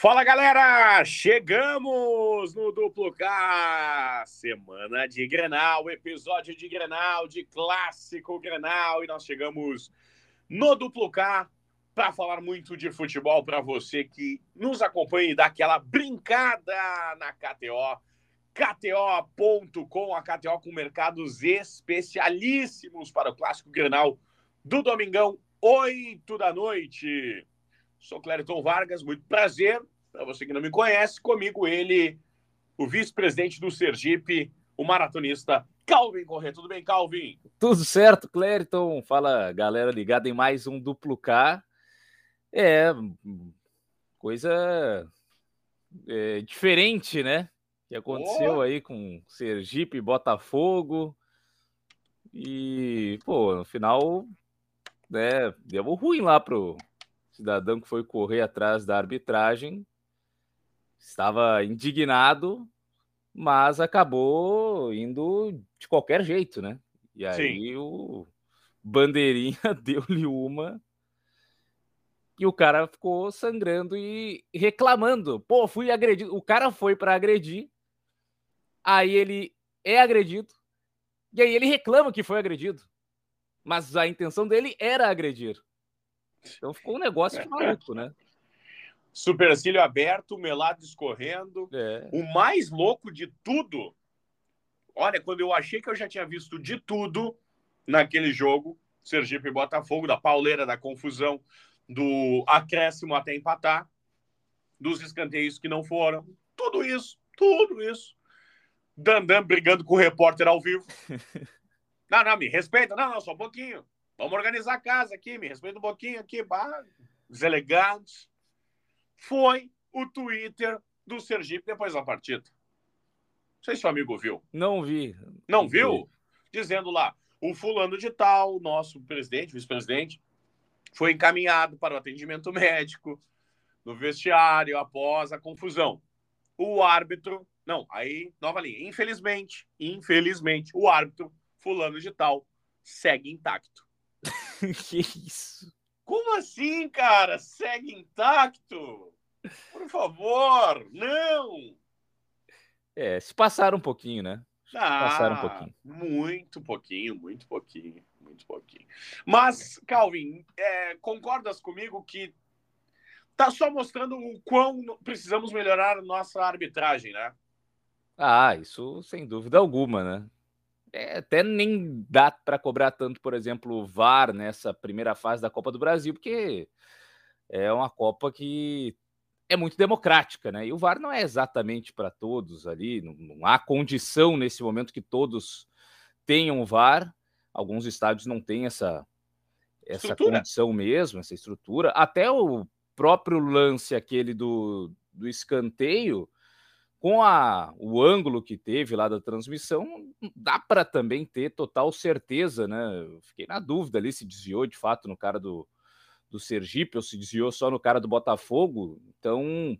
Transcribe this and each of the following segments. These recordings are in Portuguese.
Fala, galera! Chegamos no Duplo K! Semana de Grenal, episódio de Grenal, de clássico Grenal. E nós chegamos no Duplo K para falar muito de futebol para você que nos acompanha e dá aquela brincada na KTO. KTO.com, a KTO com mercados especialíssimos para o clássico Grenal do domingão, 8 da noite. Sou Clériton Vargas, muito prazer. Para você que não me conhece, comigo ele, o vice-presidente do Sergipe, o maratonista Calvin Corrêa. Tudo bem, Calvin? Tudo certo, Clériton. Fala, galera ligada em mais um Duplo K. Coisa diferente, né? Que aconteceu aí com Sergipe e Botafogo. E, no final, né, deu ruim lá pro cidadão que foi correr atrás da arbitragem, estava indignado, mas acabou indo de qualquer jeito, né? E aí o bandeirinha deu-lhe uma e o cara ficou sangrando e reclamando. Pô, fui agredido. O cara foi para agredir, aí ele é agredido e aí ele reclama que foi agredido, mas a intenção dele era agredir. Então ficou um negócio de maluco, né? Supercílio aberto, melado escorrendo. O mais louco de tudo... Olha, quando eu achei que eu já tinha visto de tudo naquele jogo, Sergipe e Botafogo, da pauleira, da confusão, do acréscimo até empatar, dos escanteios que não foram, tudo isso. Dandan brigando com o repórter ao vivo. Não, me respeita. Não, só um pouquinho. Vamos organizar a casa aqui, me respeita um pouquinho aqui, deselegantes. Foi o Twitter do Sergipe depois da partida. Não sei se o amigo viu. Não vi. Não viu? Dizendo lá, o fulano de tal, nosso presidente, vice-presidente, foi encaminhado para o atendimento médico no vestiário após a confusão. O árbitro... Não, aí, nova linha. Infelizmente, o árbitro, fulano de tal, segue intacto. Que isso? Como assim, cara? Segue intacto? Por favor, não! Se passaram um pouquinho, né? Passaram um pouquinho. Muito pouquinho. Mas, Calvin, concordas comigo que tá só mostrando o quão precisamos melhorar a nossa arbitragem, né? Isso sem dúvida alguma, né? Até nem dá para cobrar tanto, por exemplo, o VAR nessa primeira fase da Copa do Brasil, porque é uma Copa que é muito democrática, né? E o VAR não é exatamente para todos ali, não há condição nesse momento que todos tenham VAR. Alguns estádios não têm essa condição mesmo, essa estrutura. Até o próprio lance aquele do escanteio, com o ângulo que teve lá da transmissão, dá para também ter total certeza, né? Eu fiquei na dúvida ali se desviou de fato no cara do Sergipe ou se desviou só no cara do Botafogo. Então,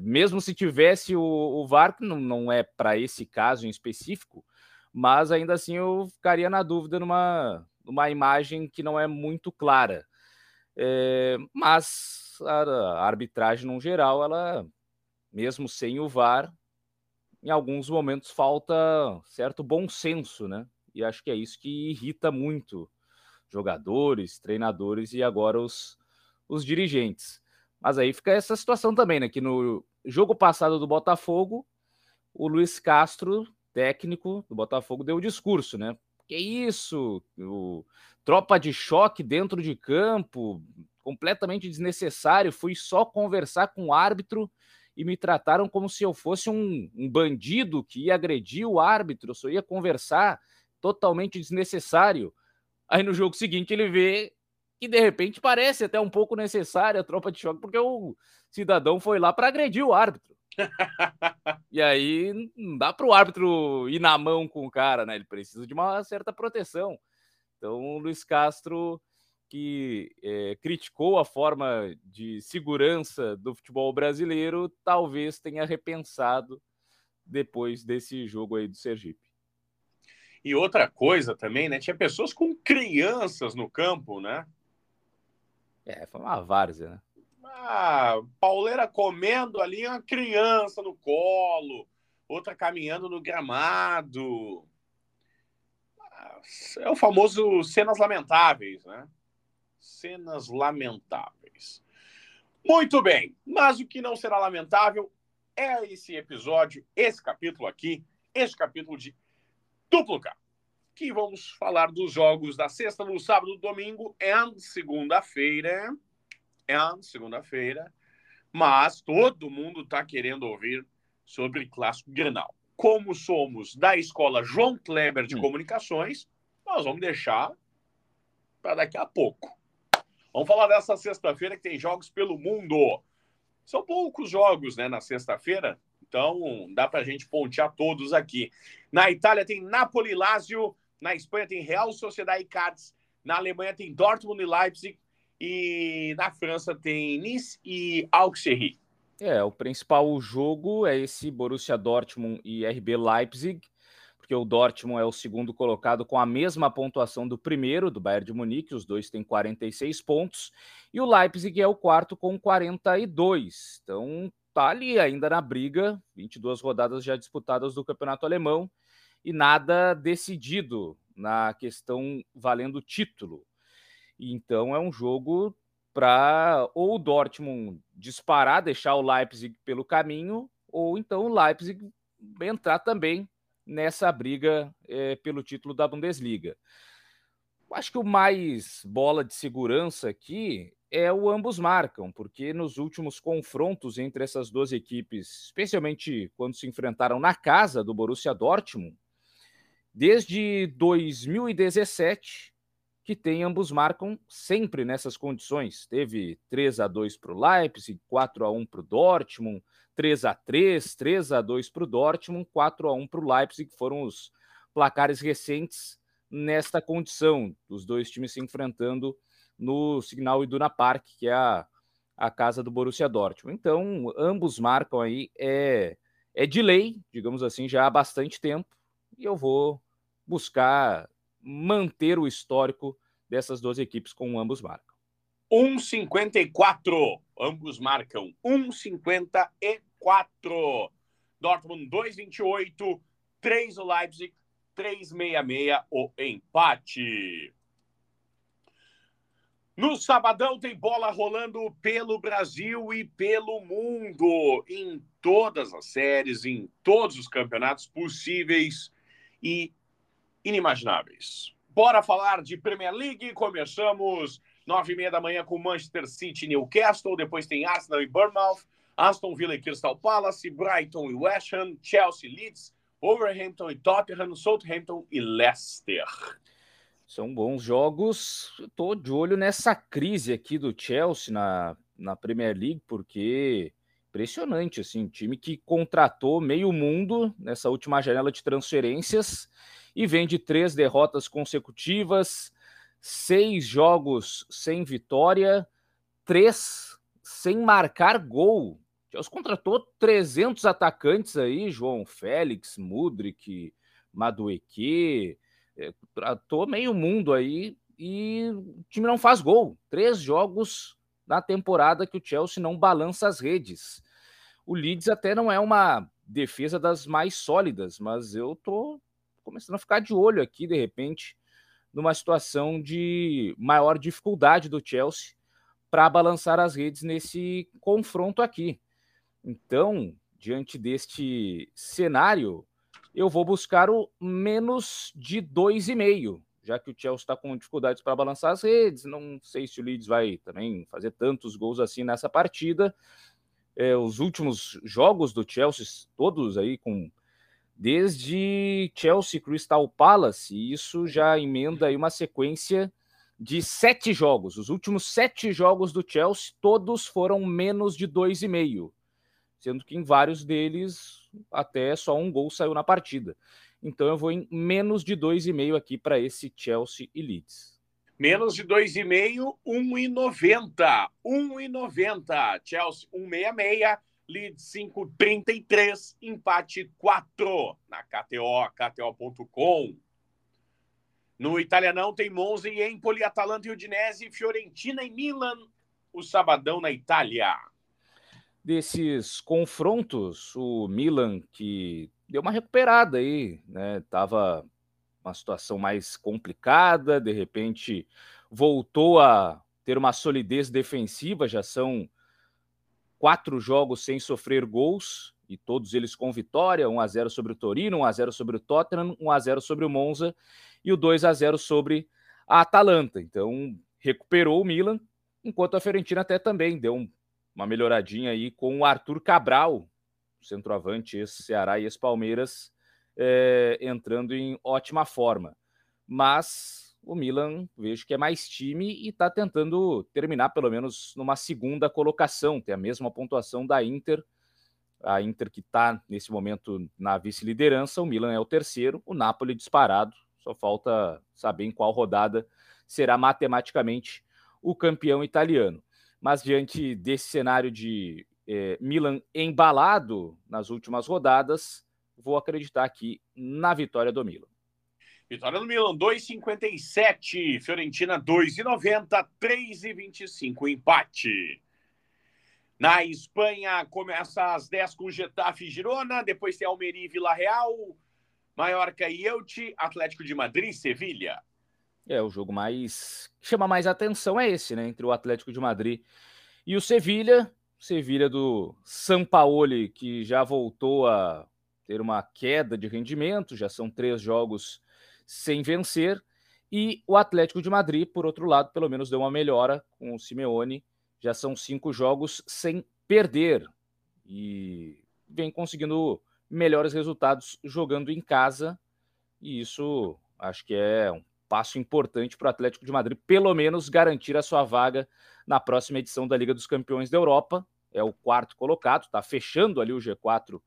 mesmo se tivesse o VAR, não é para esse caso em específico, mas ainda assim eu ficaria na dúvida numa imagem que não é muito clara. Mas a arbitragem, no geral, ela... Mesmo sem o VAR, em alguns momentos falta certo bom senso, né? E acho que é isso que irrita muito jogadores, treinadores e agora os dirigentes. Mas aí fica essa situação também, né? Que no jogo passado do Botafogo, o Luiz Castro, técnico do Botafogo, deu um discurso, né? Que isso? Tropa de choque dentro de campo, completamente desnecessário. Fui só conversar com o árbitro e me trataram como se eu fosse um bandido que ia agredir o árbitro, eu só ia conversar, totalmente desnecessário. Aí no jogo seguinte ele vê que de repente parece até um pouco necessária a tropa de choque, porque o cidadão foi lá para agredir o árbitro. E aí não dá para o árbitro ir na mão com o cara, né? Ele precisa de uma certa proteção. Então o Luiz Castro, que criticou a forma de segurança do futebol brasileiro, talvez tenha repensado depois desse jogo aí do Sergipe. E outra coisa também, né? Tinha pessoas com crianças no campo, né? Foi uma várzea, né? Pauleira Outra comendo ali uma criança no colo. Outra caminhando no gramado. É o famoso cenas lamentáveis, né? Cenas lamentáveis. Muito bem. Mas o que não será lamentável é esse episódio, esse capítulo aqui, esse capítulo de Duplo K, que vamos falar dos jogos da sexta, no sábado, domingo e segunda-feira. Mas todo mundo está querendo ouvir sobre Clássico Grenal. Como somos da escola João Kleber de Comunicações, nós vamos deixar para daqui a pouco. Vamos falar dessa sexta-feira que tem jogos pelo mundo. São poucos jogos, né, na sexta-feira, então dá para a gente pontear todos aqui. Na Itália tem Napoli e Lazio, na Espanha tem Real Sociedad e Cádiz, na Alemanha tem Dortmund e Leipzig e na França tem Nice e Auxerre. É, o principal jogo é esse Borussia Dortmund e RB Leipzig, porque o Dortmund é o segundo colocado com a mesma pontuação do primeiro, do Bayern de Munique, os dois têm 46 pontos, e o Leipzig é o quarto com 42. Então tá ali ainda na briga, 22 rodadas já disputadas do Campeonato Alemão e nada decidido na questão valendo título. Então é um jogo para ou o Dortmund disparar, deixar o Leipzig pelo caminho, ou então o Leipzig entrar também nessa briga pelo título da Bundesliga. Acho que o mais bola de segurança aqui é o ambos marcam, porque nos últimos confrontos entre essas duas equipes, especialmente quando se enfrentaram na casa do Borussia Dortmund, desde 2017... que tem ambos marcam sempre nessas condições. Teve 3-2 para o Leipzig, 4-1 para o Dortmund, 3-3, 3-2 para o Dortmund, 4-1 para o Leipzig, foram os placares recentes nesta condição, os dois times se enfrentando no Signal Iduna Park, que é a casa do Borussia Dortmund. Então, ambos marcam aí, é de lei, digamos assim, já há bastante tempo, e eu vou buscar manter o histórico dessas duas equipes com ambos marcam. 1,54. Ambos marcam 1,54. Dortmund 2,28. 3 o Leipzig. 3,66 o empate. No sabadão tem bola rolando pelo Brasil e pelo mundo. Em todas as séries, em todos os campeonatos possíveis e inimagináveis. Bora falar de Premier League. Começamos 9h30 da manhã com Manchester City e Newcastle, depois tem Arsenal e Bournemouth, Aston Villa e Crystal Palace, Brighton e West Ham, Chelsea e Leeds, Wolverhampton e Tottenham, Southampton e Leicester. São bons jogos. Estou de olho nessa crise aqui do Chelsea na Premier League, porque impressionante, assim, time que contratou meio mundo nessa última janela de transferências e vem de 3 derrotas consecutivas, 6 jogos sem vitória, 3 sem marcar gol. Chelsea contratou 300 atacantes aí, João Félix, Mudryk, Madueke, contratou meio mundo aí e o time não faz gol. 3 jogos na temporada que o Chelsea não balança as redes. O Leeds até não é uma defesa das mais sólidas, mas eu tô começando a ficar de olho aqui, de repente, numa situação de maior dificuldade do Chelsea para balançar as redes nesse confronto aqui. Então, diante deste cenário, eu vou buscar o menos de 2,5, já que o Chelsea está com dificuldades para balançar as redes. Não sei se o Leeds vai também fazer tantos gols assim nessa partida. Os últimos jogos do Chelsea, todos aí com... desde Chelsea Crystal Palace, e isso já emenda aí uma sequência de 7 jogos. Os últimos 7 jogos do Chelsea, todos foram menos de 2,5, sendo que em vários deles até só um gol saiu na partida. Então eu vou em menos de 2,5 aqui para esse Chelsea e Leeds. Menos de 2,5, 1,90. 1,90. Chelsea 1,66. Leeds 5,33, empate 4 na KTO, KTO.com. No Italianão tem Monza e Empoli, Atalanta e Udinese, Fiorentina e Milan, o sabadão na Itália. desses confrontos, o Milan, que deu uma recuperada aí, né? Tava uma situação mais complicada, de repente voltou a ter uma solidez defensiva, já são 4 jogos sem sofrer gols, e todos eles com vitória, 1-0 sobre o Torino, 1-0 sobre o Tottenham, 1-0 sobre o Monza, e o 2-0 sobre a Atalanta. Então, recuperou o Milan, enquanto a Fiorentina até também deu uma melhoradinha aí com o Arthur Cabral, centroavante ex-Ceará e ex-Palmeiras, entrando em ótima forma. Mas o Milan, vejo que é mais time e está tentando terminar pelo menos numa segunda colocação, tem a mesma pontuação da Inter, a Inter que está nesse momento na vice-liderança, o Milan é o terceiro, o Napoli disparado, só falta saber em qual rodada será matematicamente o campeão italiano. Mas diante desse cenário de Milan embalado nas últimas rodadas, vou acreditar aqui na vitória do Milan. Vitória do Milan, 2,57, Fiorentina 2,90, 3,25, empate. Na Espanha, começa às 10 com Getafe e Girona, depois tem Almeria e Vila Real, Mallorca e Elche, Atlético de Madrid e Sevilha. O jogo que chama mais atenção é esse, né? Entre o Atlético de Madrid e o Sevilha. Sevilha do Sampaoli, que já voltou a ter uma queda de rendimento, já são 3 jogos sem vencer. E o Atlético de Madrid, por outro lado, pelo menos deu uma melhora com o Simeone. Já são 5 jogos sem perder e vem conseguindo melhores resultados jogando em casa. E isso acho que é um passo importante para o Atlético de Madrid, pelo menos garantir a sua vaga na próxima edição da Liga dos Campeões da Europa. É o 4º colocado, está fechando ali o G4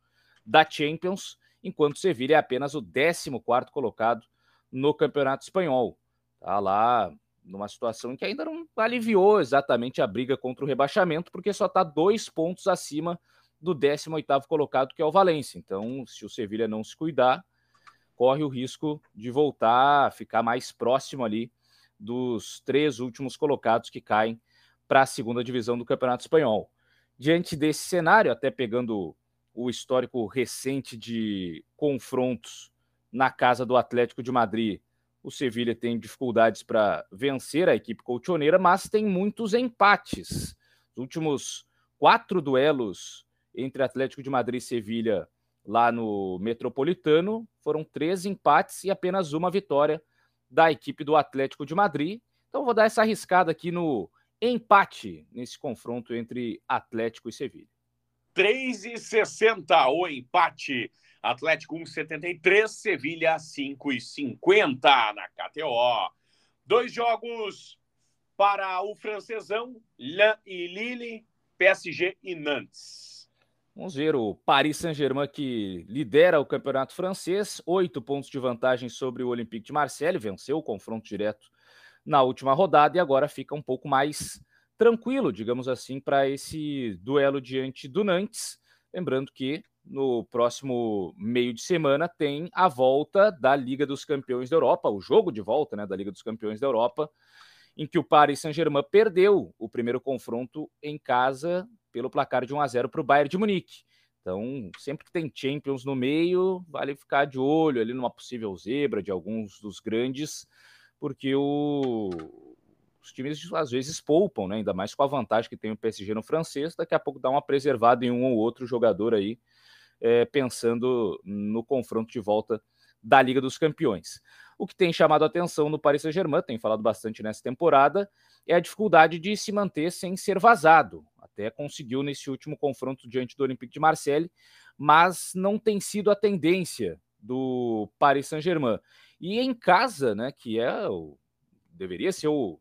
da Champions, enquanto o Sevilha é apenas o 14º colocado no Campeonato Espanhol. Está lá numa situação em que ainda não aliviou exatamente a briga contra o rebaixamento, porque só está 2 pontos acima do 18º colocado, que é o Valencia. Então, se o Sevilha não se cuidar, corre o risco de voltar a ficar mais próximo ali dos 3 últimos colocados que caem para a segunda divisão do Campeonato Espanhol. Diante desse cenário, até pegando o histórico recente de confrontos na casa do Atlético de Madrid, o Sevilha tem dificuldades para vencer a equipe colchoneira, mas tem muitos empates. Os últimos 4 duelos entre Atlético de Madrid e Sevilha lá no Metropolitano foram 3 empates e apenas uma vitória da equipe do Atlético de Madrid. Então vou dar essa arriscada aqui no empate nesse confronto entre Atlético e Sevilha. 3,60 o empate. Atlético 1,73, Sevilha 5,50 na KTO. 2 jogos para o francesão, Lens e Lille, PSG e Nantes. Vamos ver o Paris Saint-Germain, que lidera o campeonato francês, 8 pontos de vantagem sobre o Olympique de Marseille, venceu o confronto direto na última rodada e agora fica um pouco mais tranquilo, digamos assim, para esse duelo diante do Nantes. Lembrando que no próximo meio de semana tem a volta da Liga dos Campeões da Europa, o jogo de volta, né, da Liga dos Campeões da Europa, em que o Paris Saint-Germain perdeu o primeiro confronto em casa pelo placar de 1-0 para o Bayern de Munique. Então, sempre que tem Champions no meio, vale ficar de olho ali numa possível zebra de alguns dos grandes, porque os times às vezes poupam, né? Ainda mais com a vantagem que tem o PSG no francês, daqui a pouco dá uma preservada em um ou outro jogador aí, pensando no confronto de volta da Liga dos Campeões. O que tem chamado a atenção no Paris Saint-Germain, tem falado bastante nessa temporada, é a dificuldade de se manter sem ser vazado. Até conseguiu nesse último confronto diante do Olympique de Marseille, mas não tem sido a tendência do Paris Saint-Germain. E em casa, né, que deveria ser um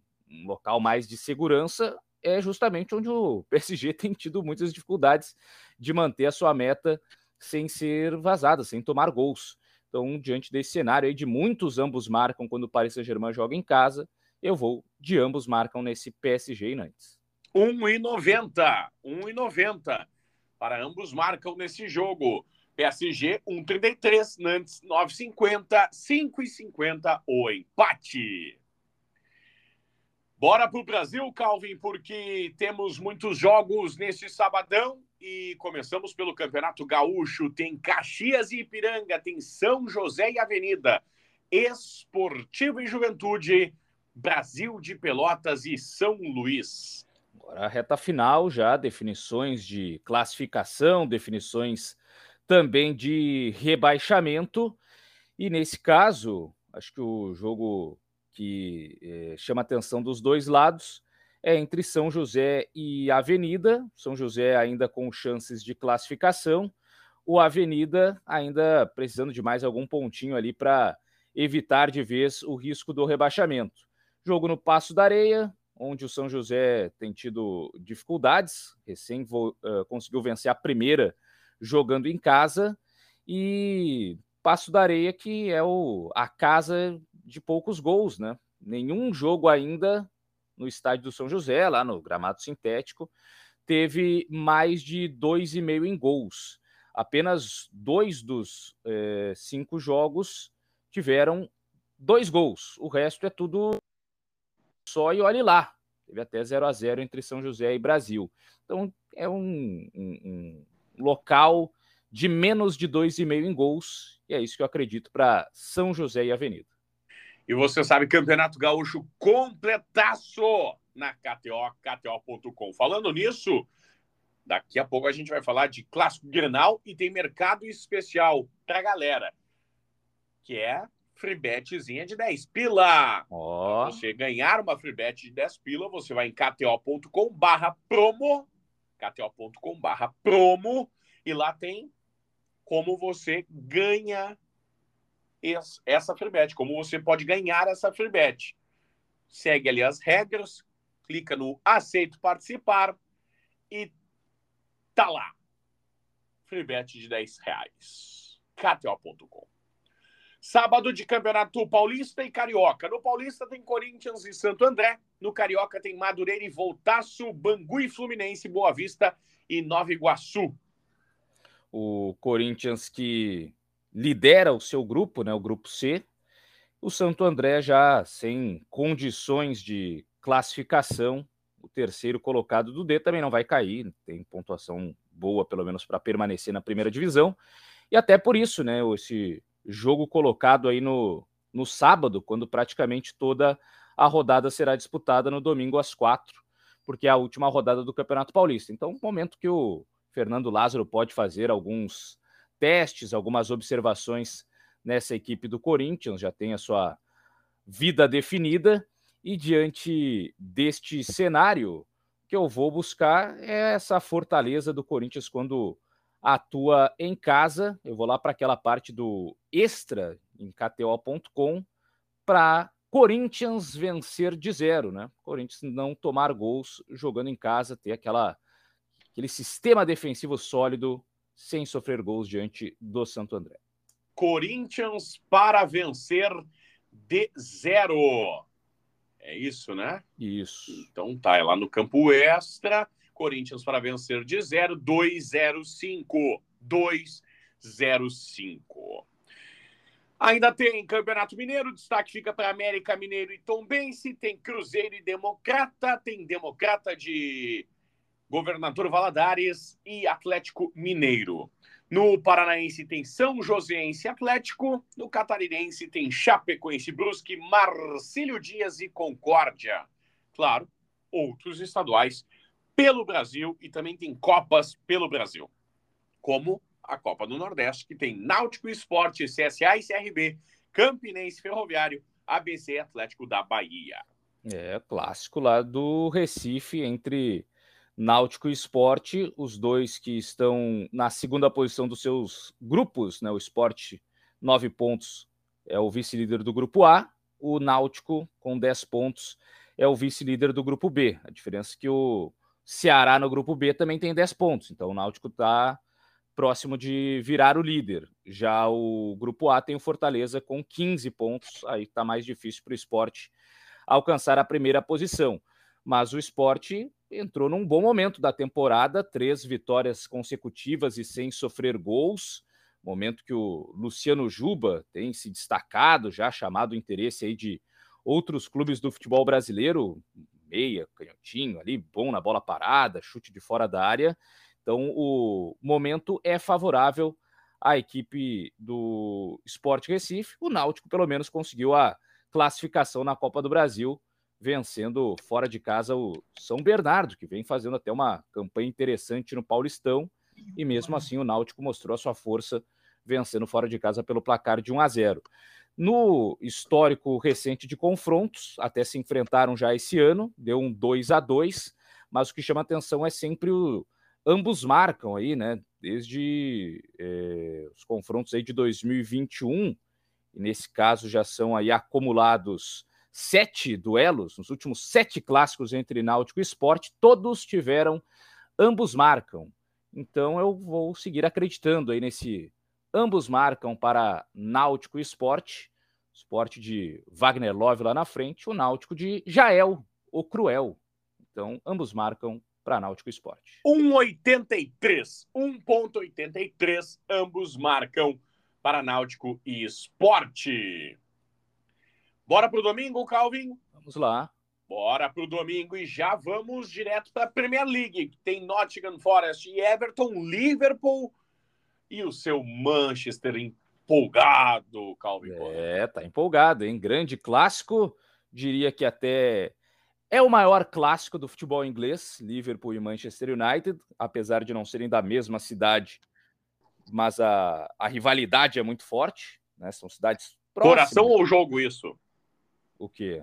local mais de segurança, é justamente onde o PSG tem tido muitas dificuldades de manter a sua meta sem ser vazada, sem tomar gols. Então, diante desse cenário aí de muitos ambos marcam quando o Paris Saint-Germain joga em casa, eu vou de ambos marcam nesse PSG e Nantes. 1,90 para ambos marcam nesse jogo. PSG 1,33, Nantes 9,50, 5,50 o empate. Bora para o Brasil, Calvin, porque temos muitos jogos neste sabadão e começamos pelo Campeonato Gaúcho. Tem Caxias e Ipiranga, tem São José e Avenida, Esportivo e Juventude, Brasil de Pelotas e São Luís. Agora a reta final já, definições de classificação, definições também de rebaixamento. E nesse caso, acho que o jogo que chama a atenção dos dois lados é entre São José e Avenida. São José ainda com chances de classificação, o Avenida ainda precisando de mais algum pontinho ali para evitar de vez o risco do rebaixamento. Jogo no Passo da Areia, onde o São José tem tido dificuldades, recém conseguiu vencer a primeira jogando em casa, e Passo da Areia que é a casa de poucos gols, né? Nenhum jogo ainda no estádio do São José, lá no gramado sintético, teve mais de 2,5 em gols. Apenas 2 dos 5 jogos tiveram 2 gols. O resto é tudo só e olhe lá. Teve até 0-0 entre São José e Brasil. Então é um local de menos de 2,5 em gols. E é isso que eu acredito para São José e Avenida. E você sabe, Campeonato Gaúcho completaço na KTO, KTO.com. Falando nisso, daqui a pouco a gente vai falar de Clássico Grenal e tem mercado especial pra galera, que é free betzinha de 10 pila. Pra você ganhar uma free bet de 10 pila, você vai em KTO.com/promo, KTO.com/promo, e lá tem como você ganha essa free bet, como você pode ganhar essa free bet. Segue ali as regras, clica no aceito participar e tá lá. Free bet de 10 reais. KTO.com. Sábado de Campeonato Paulista e Carioca. No Paulista tem Corinthians e Santo André. No Carioca tem Madureira e Voltaço, Bangu e Fluminense, Boa Vista e Nova Iguaçu. O Corinthians que lidera o seu grupo, né, o grupo C, o Santo André já sem condições de classificação, o terceiro colocado do D também não vai cair, tem pontuação boa pelo menos para permanecer na primeira divisão, e até por isso, né, esse jogo colocado aí no sábado, quando praticamente toda a rodada será disputada no domingo às 4, porque é a última rodada do Campeonato Paulista, então um momento que o Fernando Lázaro pode fazer alguns testes, algumas observações nessa equipe do Corinthians, já tem a sua vida definida, e diante deste cenário, o que eu vou buscar é essa fortaleza do Corinthians quando atua em casa. Eu vou lá para aquela parte do extra em KTO.com para Corinthians vencer de 0, né? Corinthians não tomar gols jogando em casa, ter aquele sistema defensivo sólido sem sofrer gols diante do Santo André. Corinthians para vencer de 0. É isso, né? Isso. Então tá, é lá no campo extra. Corinthians para vencer de 0, 2-0-5. 2-0-5. Ainda tem Campeonato Mineiro, destaque fica para América Mineiro e Tombense. Tem Cruzeiro e Democrata. Tem Democrata de Governador Valadares e Atlético Mineiro. No Paranaense tem São Joséense Atlético. No Catarinense tem Chapecoense, Brusque, Marcílio Dias e Concórdia. Claro, outros estaduais pelo Brasil e também tem Copas pelo Brasil, como a Copa do Nordeste, que tem Náutico Sport, CSA e CRB, Campinense Ferroviário, ABC Atlético da Bahia. É, clássico lá do Recife entre Náutico e Sport, os dois que estão na segunda posição dos seus grupos, né? O Sport, 9 pontos, é o vice-líder do grupo A, o Náutico, com 10 pontos, é o vice-líder do grupo B. A diferença é que o Ceará no grupo B também tem 10 pontos, então o Náutico está próximo de virar o líder. Já o grupo A tem o Fortaleza com 15 pontos, aí está mais difícil para o Sport alcançar a primeira posição. Mas o Sport entrou num bom momento da temporada, 3 vitórias consecutivas e sem sofrer gols, momento que o Luciano Juba tem se destacado, já chamado interesse aí de outros clubes do futebol brasileiro, meia, canhotinho ali, bom na bola parada, chute de fora da área. Então o momento é favorável à equipe do Sport Recife. O Náutico pelo menos conseguiu a classificação na Copa do Brasil, vencendo fora de casa o São Bernardo, que vem fazendo até uma campanha interessante no Paulistão, e mesmo assim o Náutico mostrou a sua força vencendo fora de casa pelo placar de 1-0. No histórico recente de confrontos, até se enfrentaram já esse ano, deu um 2-2, mas o que chama atenção é sempre o... Ambos marcam aí, né, desde os confrontos aí de 2021, e nesse caso já são aí acumulados 7 duelos, nos últimos 7 clássicos entre Náutico e Sport, todos tiveram, ambos marcam. Então eu vou seguir acreditando aí nesse ambos marcam para Náutico e Sport, Sport de Wagner Love lá na frente, o Náutico de Jael, o Cruel. Então ambos marcam para Náutico e Sport. 1,83, ambos marcam para Náutico e Sport. Bora pro domingo, Calvin? Vamos lá. Bora pro domingo e já vamos direto para a Premier League, que tem Nottingham Forest e Everton, Liverpool e o seu Manchester empolgado, Calvin. Tá empolgado, hein? Grande clássico, diria que até é o maior clássico do futebol inglês, Liverpool e Manchester United, apesar de não serem da mesma cidade, mas a rivalidade é muito forte, né? São cidades próximas. Coração ou jogo isso? O quê?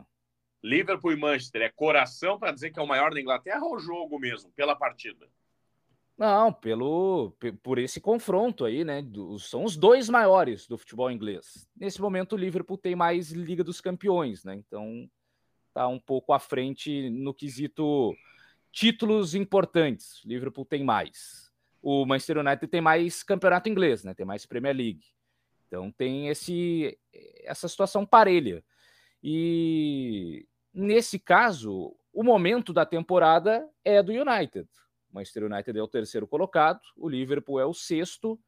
Liverpool e Manchester, é coração para dizer que é o maior da Inglaterra ou jogo mesmo, pela partida? Não, por esse confronto aí, né? São os dois maiores do futebol inglês. Nesse momento, o Liverpool tem mais Liga dos Campeões, né? Então, tá um pouco à frente no quesito títulos importantes. O Liverpool tem mais. O Manchester United tem mais campeonato inglês, né? Tem mais Premier League. Então, tem essa situação parelha. E nesse caso, o momento da temporada é do United. O Manchester United é o terceiro colocado, o Liverpool é o sexto.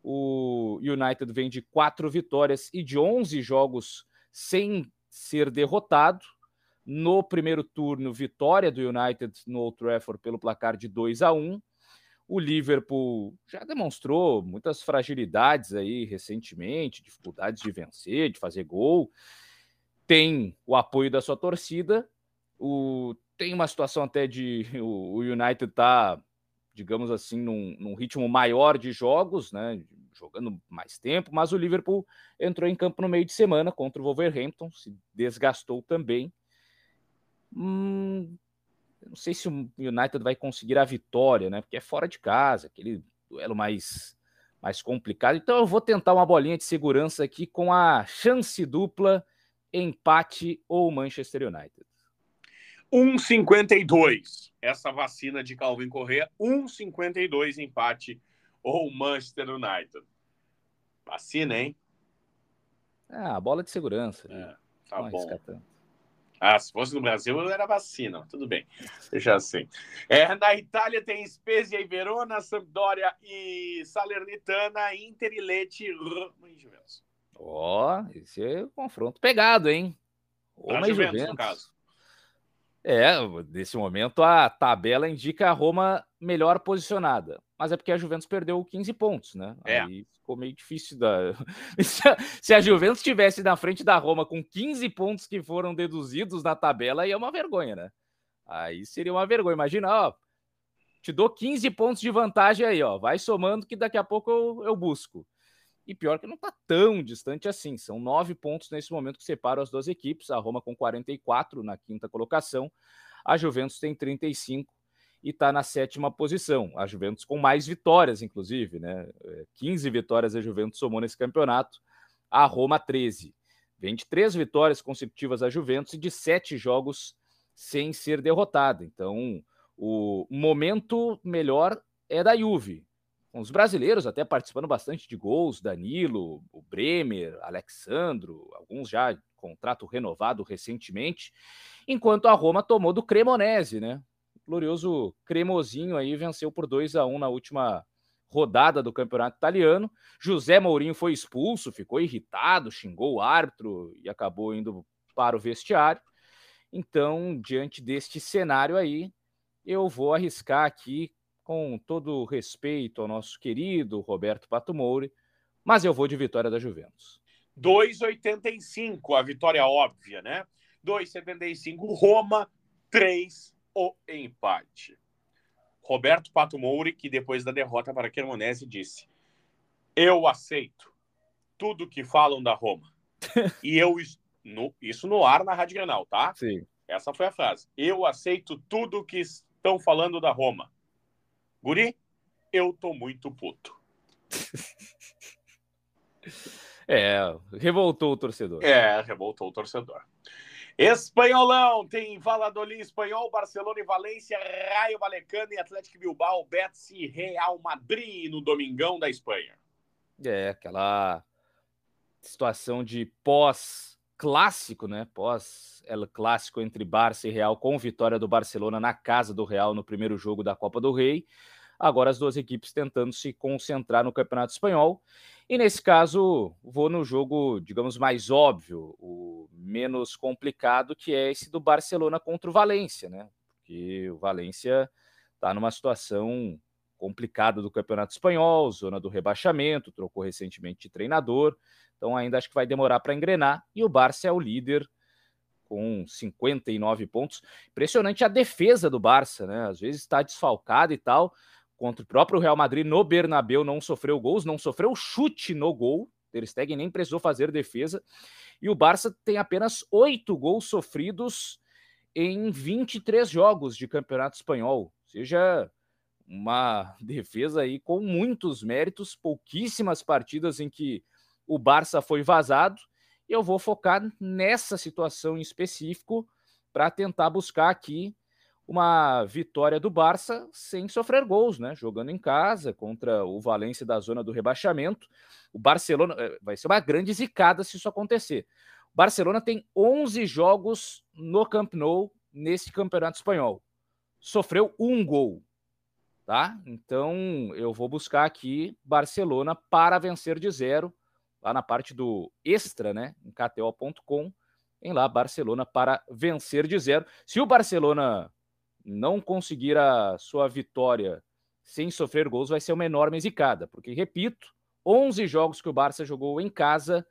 O United vem de 4 vitórias e de 11 jogos sem ser derrotado. No primeiro turno, vitória do United no Old Trafford pelo placar de 2-1. O Liverpool já demonstrou muitas fragilidades aí recentemente, dificuldades de vencer, de fazer gol. Tem o apoio da sua torcida, tem uma situação até de o United tá, digamos assim, num ritmo maior de jogos, né, jogando mais tempo, mas o Liverpool entrou em campo no meio de semana contra o Wolverhampton, se desgastou também. Não sei se o United vai conseguir a vitória, né, porque é fora de casa, aquele duelo mais complicado, então eu vou tentar uma bolinha de segurança aqui com a chance dupla empate ou Manchester United. 1,52. Essa vacina de Calvin Corrêa, 1,52 empate ou Manchester United. Vacina, hein? Ah, bola de segurança. É, tá bom. Se fosse no Brasil, não era vacina. Tudo bem, deixa assim. Na Itália tem Spezia e Verona, Sampdoria e Salernitana, Inter e Lecce. Ó, esse é o confronto pegado, hein? Roma e Juventus, no caso. Nesse momento a tabela indica a Roma melhor posicionada. Mas é porque a Juventus perdeu 15 pontos, né? É. Aí ficou meio difícil da... Se a Juventus estivesse na frente da Roma com 15 pontos que foram deduzidos na tabela, aí é uma vergonha, né? Aí seria uma vergonha. Imagina, ó, te dou 15 pontos de vantagem aí, ó. Vai somando que daqui a pouco eu busco. E pior que não está tão distante assim. São 9 pontos nesse momento que separam as duas equipes. A Roma com 44 na quinta colocação. A Juventus tem 35 e está na 7ª posição. A Juventus com mais vitórias, inclusive, né? 15 vitórias a Juventus somou nesse campeonato. A Roma 13. Vem de 3 vitórias consecutivas a Juventus e de 7 jogos sem ser derrotada. Então, o momento melhor é da Juve. Com os brasileiros até participando bastante de gols, Danilo, o Bremer, Alexandro, alguns já contrato renovado recentemente, enquanto a Roma tomou do Cremonese, né? O glorioso Cremosinho aí venceu por 2-1 na última rodada do campeonato italiano. José Mourinho foi expulso, ficou irritado, xingou o árbitro e acabou indo para o vestiário. Então, diante deste cenário aí, eu vou arriscar aqui, com todo respeito ao nosso querido Roberto Pato Moure, mas eu vou de vitória da Juventus. 2,85, a vitória óbvia, né? 2,75 Roma, 3 o empate. Roberto Pato Moure, que depois da derrota para a Cremonese, disse: eu aceito tudo que falam da Roma. E eu... isso no ar na Rádio Grenal, tá? Sim. Essa foi a frase. Eu aceito tudo que estão falando da Roma. Guri, eu tô muito puto. Revoltou o torcedor. Revoltou o torcedor. Espanholão, tem Valladolid, Espanhol, Barcelona e Valência, Rayo Vallecano e Atlético Bilbao, Betis e Real Madrid no Domingão da Espanha. Aquela situação de pós-clássico, né? Pós-El Clássico entre Barça e Real, com vitória do Barcelona na casa do Real no primeiro jogo da Copa do Rei. Agora as duas equipes tentando se concentrar no Campeonato Espanhol. E nesse caso, vou no jogo, digamos, mais óbvio, o menos complicado, que é esse do Barcelona contra o Valencia, né? Porque o Valencia está numa situação complicada do Campeonato Espanhol, zona do rebaixamento, trocou recentemente de treinador, então ainda acho que vai demorar para engrenar. E o Barça é o líder com 59 pontos. Impressionante a defesa do Barça, né? Às vezes está desfalcada e tal. Contra o próprio Real Madrid no Bernabéu, não sofreu gols, não sofreu chute no gol. Ter Stegen nem precisou fazer defesa. E o Barça tem apenas 8 gols sofridos em 23 jogos de Campeonato Espanhol. Ou seja, uma defesa aí com muitos méritos, pouquíssimas partidas em que o Barça foi vazado. E eu vou focar nessa situação em específico para tentar buscar aqui uma vitória do Barça sem sofrer gols, né? Jogando em casa contra o Valencia da zona do rebaixamento. O Barcelona vai ser uma grande zicada se isso acontecer. O Barcelona tem 11 jogos no Camp Nou nesse Campeonato Espanhol. Sofreu 1 gol, tá? Então eu vou buscar aqui Barcelona para vencer de 0, lá na parte do extra, né? Em KTO.com, tem lá Barcelona para vencer de 0. Se o Barcelona não conseguir a sua vitória sem sofrer gols, vai ser uma enorme zicada, porque, repito, 11 jogos que o Barça jogou em casa,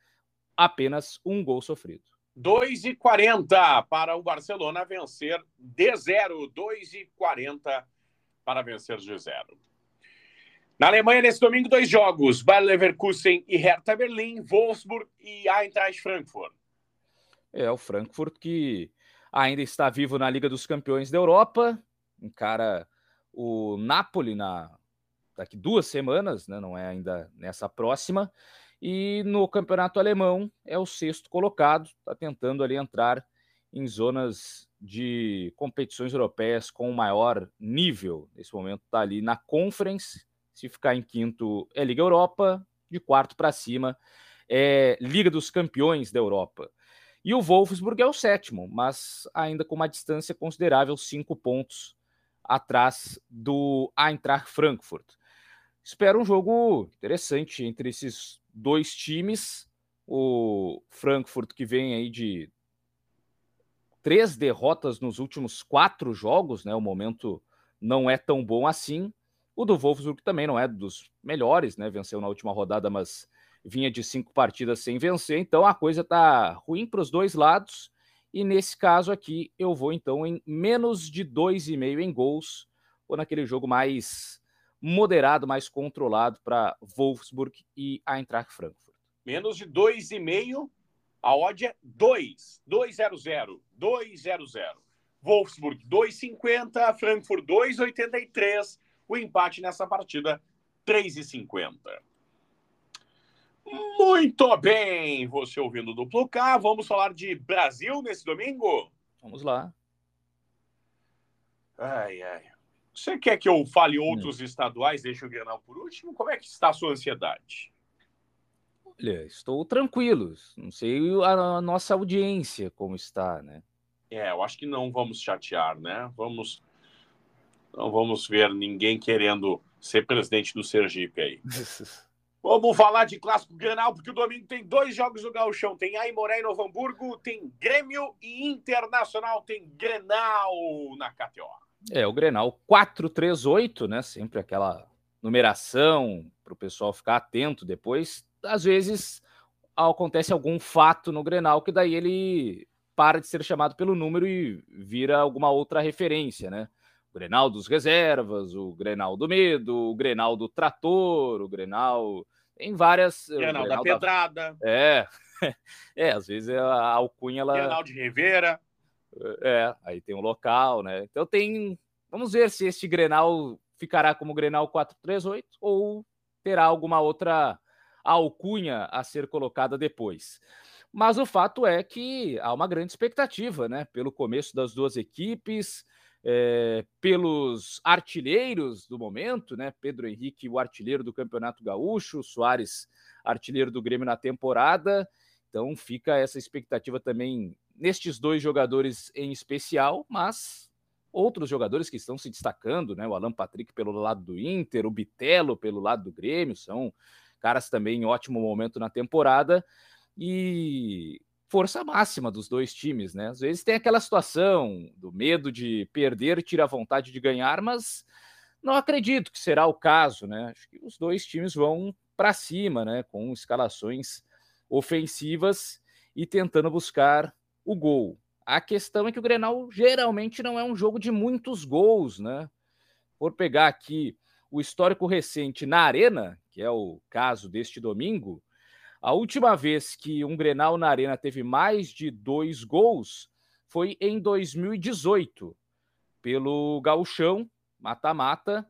apenas 1 gol sofrido. 2,40 para o Barcelona vencer de 0. 2,40 para vencer de 0. Na Alemanha, nesse domingo, 2 jogos. Bayer Leverkusen e Hertha Berlim, Wolfsburg e Eintracht Frankfurt. O Frankfurt que ainda está vivo na Liga dos Campeões da Europa, encara o Napoli daqui 2 semanas, né? Não é ainda nessa próxima, e no campeonato alemão é o 6º colocado, está tentando ali entrar em zonas de competições europeias com o maior nível. Nesse momento está ali na Conference, se ficar em 5º é Liga Europa, de 4º para cima é Liga dos Campeões da Europa. E o Wolfsburg é o 7º, mas ainda com uma distância considerável, 5 pontos atrás do Eintracht Frankfurt. Espero um jogo interessante entre esses 2 times. O Frankfurt, que vem aí de 3 derrotas nos últimos 4 jogos, né? O momento não é tão bom assim. O do Wolfsburg também não é dos melhores, né? Venceu na última rodada, mas vinha de 5 partidas sem vencer, então a coisa tá ruim para os 2 lados, e nesse caso aqui eu vou então em menos de 2,5 em gols, ou naquele jogo mais moderado, mais controlado para Wolfsburg e Eintracht Frankfurt. Menos de 2,5, a odd é 2, 2,00, 2,00. Wolfsburg 2,50, Frankfurt 2,83, o empate nessa partida 3,50. Muito bem, você ouvindo o Duplo K, vamos falar de Brasil nesse domingo? Vamos lá. Você quer que eu fale outros estaduais, deixe o Grenal por último? Como é que está a sua ansiedade? Olha, estou tranquilo, não sei a nossa audiência como está, né? Eu acho que não vamos chatear, né? Não vamos ver ninguém querendo ser presidente do Sergipe aí. Vamos falar de clássico Grenal, porque o domingo tem dois jogos do Gauchão. Tem Aimoré e Novo Hamburgo, tem Grêmio e Internacional, tem Grenal na KTO. É, o Grenal 438, né? Sempre aquela numeração para o pessoal ficar atento depois. Às vezes acontece algum fato no Grenal que daí ele para de ser chamado pelo número e vira alguma outra referência, né? O Grenal dos reservas, o Grenal do medo, o Grenal do trator, o Grenal... Tem várias... Grenal, Grenal da pedrada. É. É, às vezes a alcunha... Ela... Grenal de Rivera. É, aí tem um local, né? Então tem... Vamos ver se este Grenal ficará como Grenal 438 ou terá alguma outra alcunha a ser colocada depois. Mas o fato é que há uma grande expectativa, né? Pelo começo das duas equipes... pelos artilheiros do momento, né? Pedro Henrique, o artilheiro do Campeonato Gaúcho, Soares, artilheiro do Grêmio na temporada. Então fica essa expectativa também nestes dois jogadores em especial, mas outros jogadores que estão se destacando, né? O Alan Patrick pelo lado do Inter, o Bitello pelo lado do Grêmio, são caras também em ótimo momento na temporada e... força máxima dos dois times, né? Às vezes tem aquela situação do medo de perder, tira a vontade de ganhar, mas não acredito que será o caso, né? Acho que os dois times vão para cima, né? Com escalações ofensivas e tentando buscar o gol. A questão é que o Grenal geralmente não é um jogo de muitos gols, né? Por pegar aqui o histórico recente na Arena, que é o caso deste domingo, a última vez que um Grenal na Arena teve mais de 2 gols foi em 2018, pelo Gauchão, mata-mata,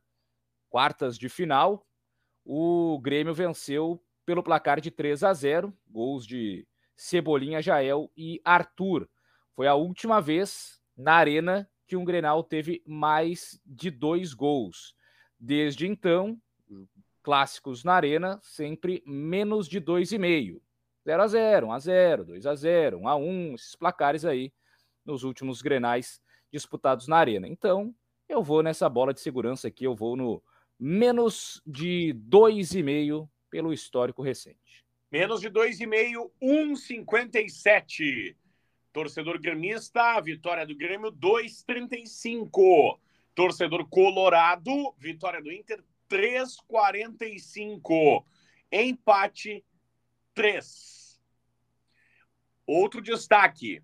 quartas de final. O Grêmio venceu pelo placar de 3-0, gols de Cebolinha, Jael e Arthur. Foi a última vez na Arena que um Grenal teve mais de 2 gols. Desde então... clássicos na Arena, sempre menos de 2,5. 0-0, 1-0, 2-0, 1-1, esses placares aí nos últimos Grenais disputados na Arena. Então, eu vou nessa bola de segurança aqui, eu vou no menos de 2,5 pelo histórico recente. Menos de 2,5, 1,57. Torcedor gremista, vitória do Grêmio, 2,35. Torcedor colorado, vitória do Inter, 3,45. Empate, 3. Outro destaque.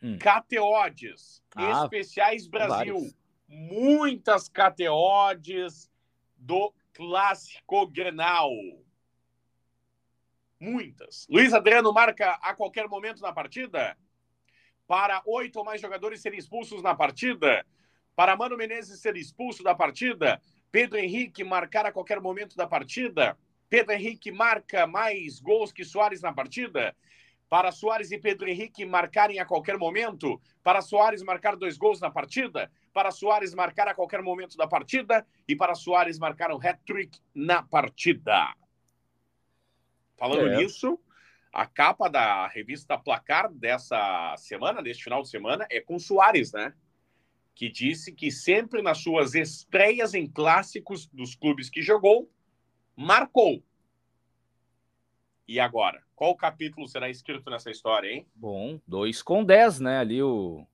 KTOs. Especiais Brasil. Vários. Muitas KTOs do clássico Grenal. Muitas. Luiz Adriano marca a qualquer momento na partida? Para 8 ou mais jogadores serem expulsos na partida? Para Mano Menezes ser expulso da partida? Pedro Henrique marcar a qualquer momento da partida? Pedro Henrique marca mais gols que Soares na partida? Para Soares e Pedro Henrique marcarem a qualquer momento? Para Soares marcar 2 gols na partida? Para Soares marcar a qualquer momento da partida? E para Soares marcar um hat-trick na partida? Falando nisso, a capa da revista Placar dessa semana, deste final de semana, é com Soares, né? Que disse que sempre nas suas estreias em clássicos dos clubes que jogou, marcou. E agora? Qual capítulo será escrito nessa história, hein? Bom, 2 com 10, né? Ali o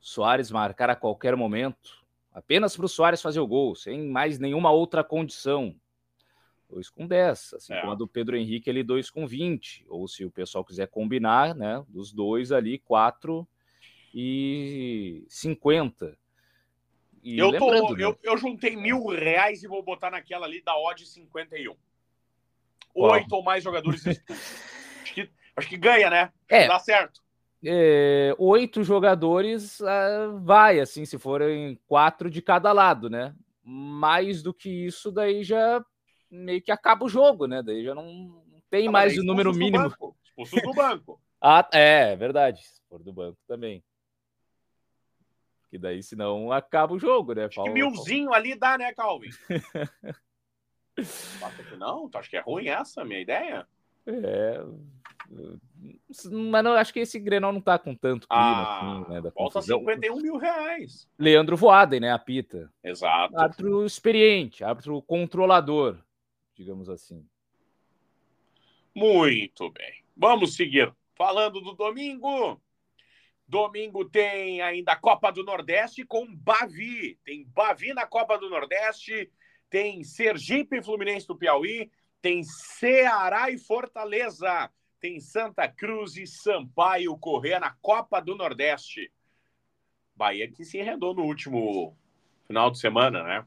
Soares marcar a qualquer momento. Apenas para o Soares fazer o gol, sem mais nenhuma outra condição. 2 com 10. Assim como a do Pedro Henrique, ele 2 com 20. Ou se o pessoal quiser combinar, né? Dos 2 ali, 4,50. E eu juntei R$1.000 e vou botar naquela ali da odd 51. 8 ou mais jogadores expulsos. acho que ganha, né? Dá certo. 8 jogadores vai, assim, se forem 4 de cada lado, né? Mais do que isso, daí já meio que acaba o jogo, né? Daí já não tem mais o número mínimo. Expulsos do banco. É verdade. Expor do banco também. Que daí, senão, acaba o jogo, né? Acho que milzinho ali dá, né, Calvin? Não, tu acha que é ruim essa, minha ideia? Mas não, acho que esse Grenal não tá com tanto clima, assim, né? Falta R$51.000. Leandro Voaden, né? Apita. Exato. Árbitro experiente, árbitro controlador, digamos assim. Muito bem. Vamos seguir. Falando do domingo. Domingo tem ainda a Copa do Nordeste com Bavi. Tem Bavi na Copa do Nordeste. Tem Sergipe e Fluminense do Piauí. Tem Ceará e Fortaleza. Tem Santa Cruz e Sampaio Corrêa na Copa do Nordeste. Bahia que se enredou no último final de semana, né?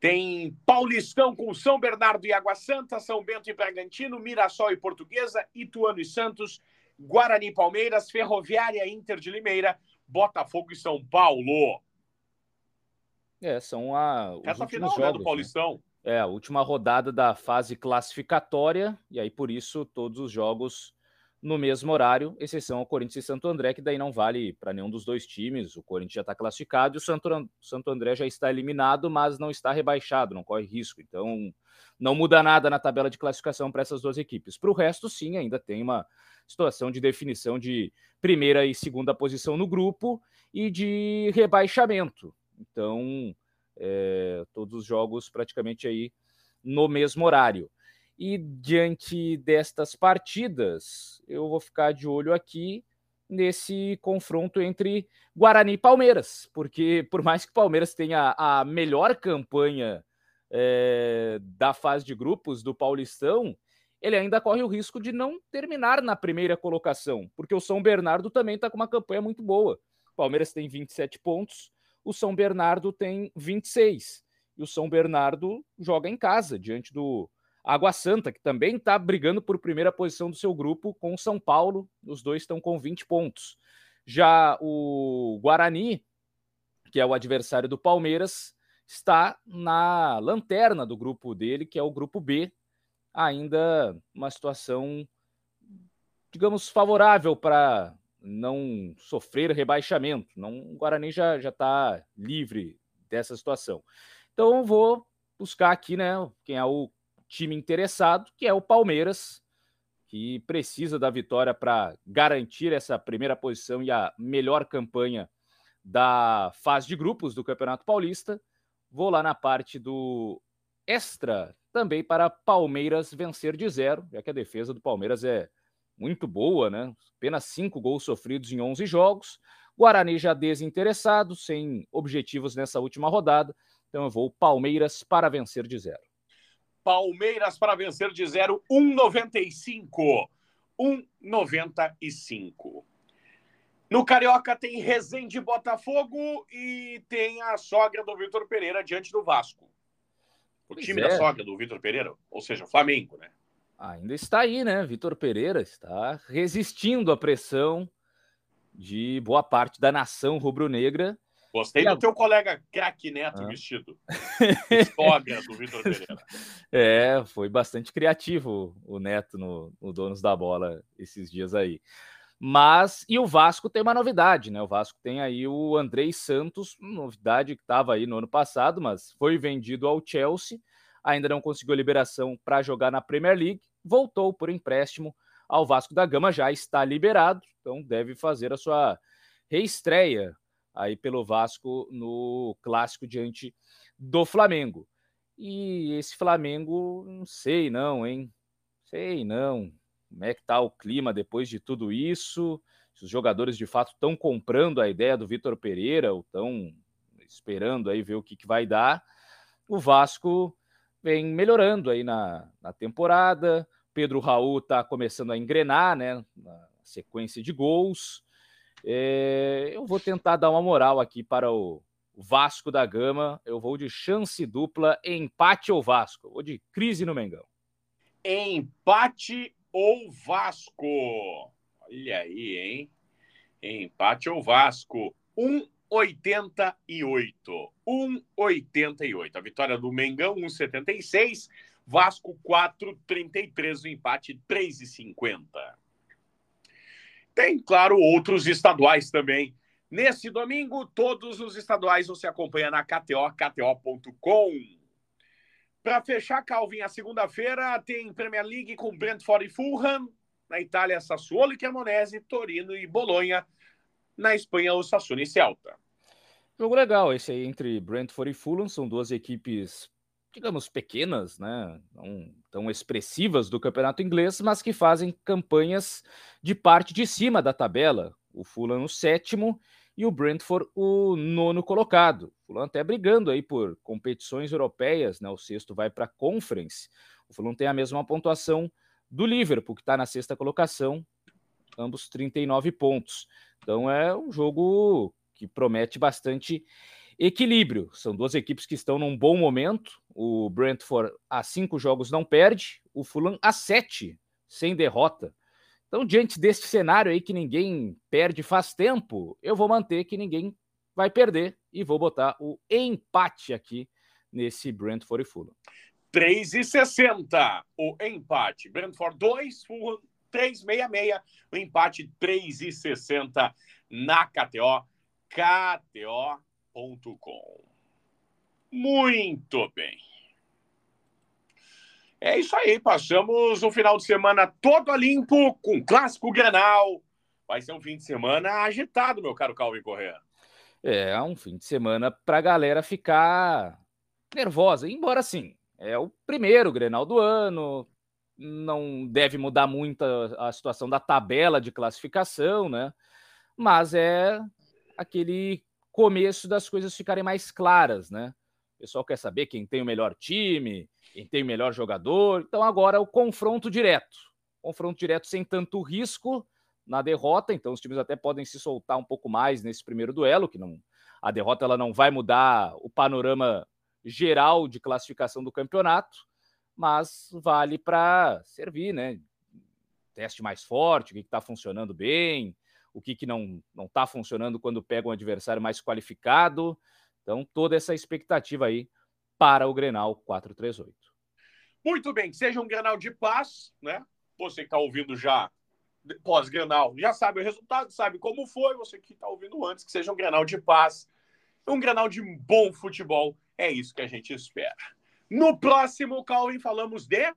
Tem Paulistão com São Bernardo e Água Santa, São Bento e Bragantino, Mirassol e Portuguesa, Ituano e Santos, Guarani e Palmeiras, Ferroviária, Inter de Limeira, Botafogo e São Paulo. É, são a... Essa final jogos, né, do Paulistão. Né? É, a última rodada da fase classificatória, e aí por isso todos os jogos no mesmo horário, exceção ao Corinthians e Santo André, que daí não vale para nenhum dos dois times. O Corinthians já está classificado e o Santo André já está eliminado, mas não está rebaixado, não corre risco. Então, não muda nada na tabela de classificação para essas duas equipes. Para o resto, sim, ainda tem uma situação de definição de primeira e segunda posição no grupo e de rebaixamento. Então, todos os jogos praticamente aí no mesmo horário. E diante destas partidas, eu vou ficar de olho aqui nesse confronto entre Guarani e Palmeiras, porque por mais que o Palmeiras tenha a melhor campanha da fase de grupos do Paulistão, ele ainda corre o risco de não terminar na primeira colocação, porque o São Bernardo também está com uma campanha muito boa. O Palmeiras tem 27 pontos, o São Bernardo tem 26, e o São Bernardo joga em casa, diante do Água Santa, que também está brigando por primeira posição do seu grupo com o São Paulo. Os dois estão com 20 pontos. Já o Guarani, que é o adversário do Palmeiras, está na lanterna do grupo dele, que é o grupo B. Ainda uma situação, digamos, favorável para não sofrer rebaixamento. O Guarani já está livre dessa situação. Então eu vou buscar aqui, né, quem é o time interessado, que é o Palmeiras, que precisa da vitória para garantir essa primeira posição e a melhor campanha da fase de grupos do Campeonato Paulista. Vou lá na parte do extra também para Palmeiras vencer de 0, já que a defesa do Palmeiras é muito boa, né? Apenas 5 gols sofridos em 11 jogos. Guarani já desinteressado, sem objetivos nessa última rodada. Então eu vou Palmeiras para vencer de 0. Palmeiras para vencer de 0, 1,95. 1,95. No Carioca tem Resende e Botafogo e tem a sogra do Vitor Pereira diante do Vasco. O time da sogra do Vitor Pereira, ou seja, o Flamengo, né? Ainda está aí, né? Vitor Pereira está resistindo à pressão de boa parte da nação rubro-negra. Gostei do teu colega craque Neto vestido. História do Vitor Pereira. É, foi bastante criativo o Neto no Donos da Bola esses dias aí. Mas, e o Vasco tem uma novidade, né? O Vasco tem aí o Andrei Santos, novidade que estava aí no ano passado, mas foi vendido ao Chelsea, ainda não conseguiu liberação para jogar na Premier League, voltou por empréstimo ao Vasco da Gama, já está liberado, então deve fazer a sua reestreia aí pelo Vasco no clássico diante do Flamengo. E esse Flamengo, não sei não, hein? Sei não. Como é que tá o clima depois de tudo isso? Se os jogadores de fato estão comprando a ideia do Vitor Pereira ou estão esperando aí ver o que vai dar. O Vasco vem melhorando aí na temporada. Pedro Raul tá começando a engrenar, né? Na sequência de gols. Eu vou tentar dar uma moral aqui para o Vasco da Gama. Eu vou de chance dupla, empate ou Vasco. Vou de crise no Mengão. Empate ou Vasco. Olha aí, hein? Empate ou Vasco. 1,88. 1,88. A vitória do Mengão, 1,76. Vasco, 4,33. O empate, 3,50. Tem, claro, outros estaduais também. Nesse domingo, todos os estaduais você acompanha na KTO, kto.com. Para fechar, Calvin, a segunda-feira tem Premier League com Brentford e Fulham. Na Itália, Sassuolo e Cremonese, Torino e Bolonha. Na Espanha, o Osasuna e Celta. Jogo legal esse aí entre Brentford e Fulham. São duas equipes digamos, pequenas, né, não tão expressivas do campeonato inglês, mas que fazem campanhas de parte de cima da tabela. O Fulham o sétimo e o Brentford o nono colocado. O Fulham até brigando aí por competições europeias, né, o sexto vai para a Conference. O Fulham tem a mesma pontuação do Liverpool, que está na sexta colocação, ambos 39 pontos. Então é um jogo que promete bastante equilíbrio. São duas equipes que estão num bom momento. O Brentford a 5 jogos não perde, o Fulham a 7, sem derrota. Então, diante deste cenário aí que ninguém perde faz tempo, eu vou manter que ninguém vai perder e vou botar o empate aqui nesse Brentford e Fulham. 3,60 o empate. Brentford 2, Fulham 3,66. O empate 3,60 na KTO. KTO.com. Muito bem. É isso aí, passamos o final de semana todo a limpo com o Clássico Grenal. Vai ser um fim de semana agitado, meu caro Calvin Corrêa. É um fim de semana para a galera ficar nervosa, embora sim, é o primeiro Grenal do ano, não deve mudar muito a situação da tabela de classificação, né? Mas é aquele começo das coisas ficarem mais claras, né? O pessoal quer saber quem tem o melhor time, quem tem o melhor jogador. Então agora o confronto direto. Confronto direto sem tanto risco na derrota, então os times até podem se soltar um pouco mais nesse primeiro duelo, que não, a derrota ela não vai mudar o panorama geral de classificação do campeonato, mas vale para servir, né? Teste mais forte, o que está funcionando bem, o que não está funcionando quando pega um adversário mais qualificado. Então, toda essa expectativa aí para o Grenal 438. Muito bem, que seja um Grenal de paz, né? Você que está ouvindo já pós-Grenal, já sabe o resultado, sabe como foi. Você que está ouvindo antes, que seja um Grenal de paz, um Grenal de bom futebol. É isso que a gente espera. No próximo, Calvin, falamos de...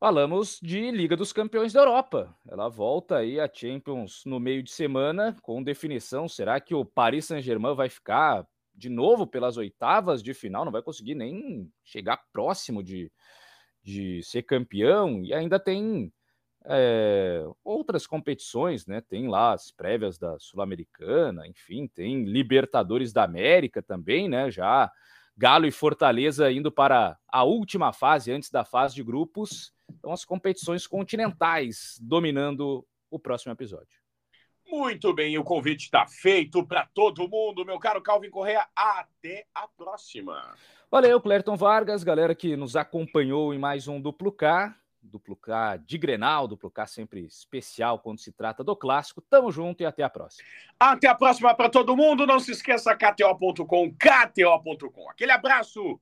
Falamos de Liga dos Campeões da Europa. Ela volta aí a Champions no meio de semana, com definição. Será que o Paris Saint-Germain vai ficar de novo pelas oitavas de final? Não vai conseguir nem chegar próximo de ser campeão. E ainda tem outras competições, né? Tem lá as prévias da Sul-Americana, enfim, tem Libertadores da América também, né? Já Galo e Fortaleza indo para a última fase, antes da fase de grupos. Então, as competições continentais dominando o próximo episódio. Muito bem, o convite está feito para todo mundo. Meu caro Calvin Corrêa, até a próxima. Valeu, Clériton Vargas, galera que nos acompanhou em mais um Duplo K de Grenal, Duplo K sempre especial quando se trata do clássico. Tamo junto e até a próxima. Até a próxima para todo mundo. Não se esqueça, KTO.com, KTO.com. Aquele abraço.